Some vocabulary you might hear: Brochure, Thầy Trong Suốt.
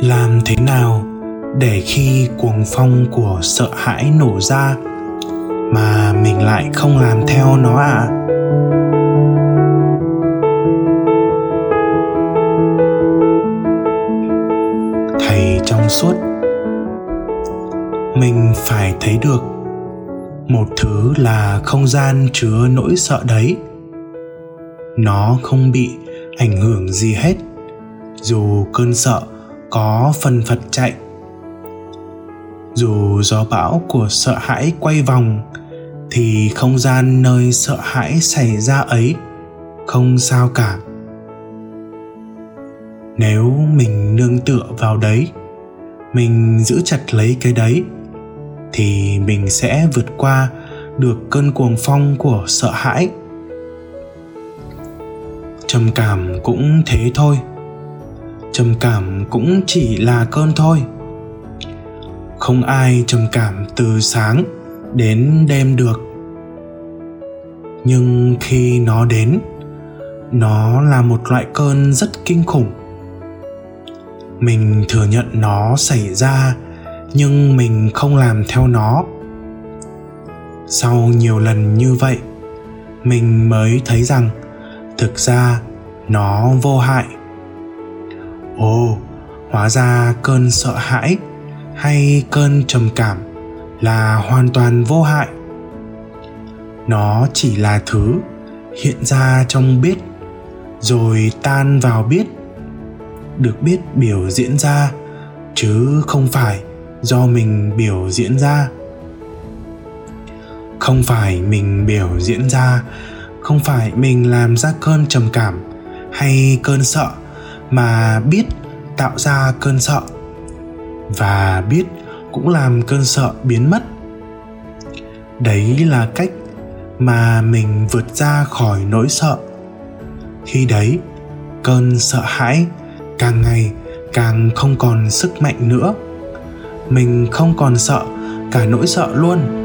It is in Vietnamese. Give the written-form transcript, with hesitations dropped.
Làm thế nào để khi cuồng phong của sợ hãi nổ ra mà mình lại không làm theo nó ạ? Thầy trong suốt. Mình phải thấy được một thứ là không gian chứa nỗi sợ đấy. Nó không bị ảnh hưởng gì hết, dù cơn sợ có phần phật chạy, dù gió bão của sợ hãi quay vòng, thì không gian nơi sợ hãi xảy ra ấy không sao cả. Nếu mình nương tựa vào đấy, mình giữ chặt lấy cái đấy, thì mình sẽ vượt qua được cơn cuồng phong của sợ hãi. Trầm cảm cũng thế thôi. Trầm cảm cũng chỉ là cơn thôi. Không ai trầm cảm từ sáng đến đêm được. Nhưng khi nó đến, nó là một loại cơn rất kinh khủng. Mình thừa nhận nó xảy ra, nhưng mình không làm theo nó. Sau nhiều lần như vậy, mình mới thấy rằng thực ra nó vô hại. Ồ, hóa ra cơn sợ hãi hay cơn trầm cảm là hoàn toàn vô hại. Nó chỉ là thứ hiện ra trong biết, rồi tan vào biết, được biết biểu diễn ra, chứ không phải do mình biểu diễn ra. Không phải mình biểu diễn ra, không phải mình làm ra cơn trầm cảm hay cơn sợ, mà biết tạo ra cơn sợ, và biết cũng làm cơn sợ biến mất. Đấy là cách mà mình vượt ra khỏi nỗi sợ. Khi đấy, cơn sợ hãi càng ngày càng không còn sức mạnh nữa. Mình không còn sợ cả nỗi sợ luôn.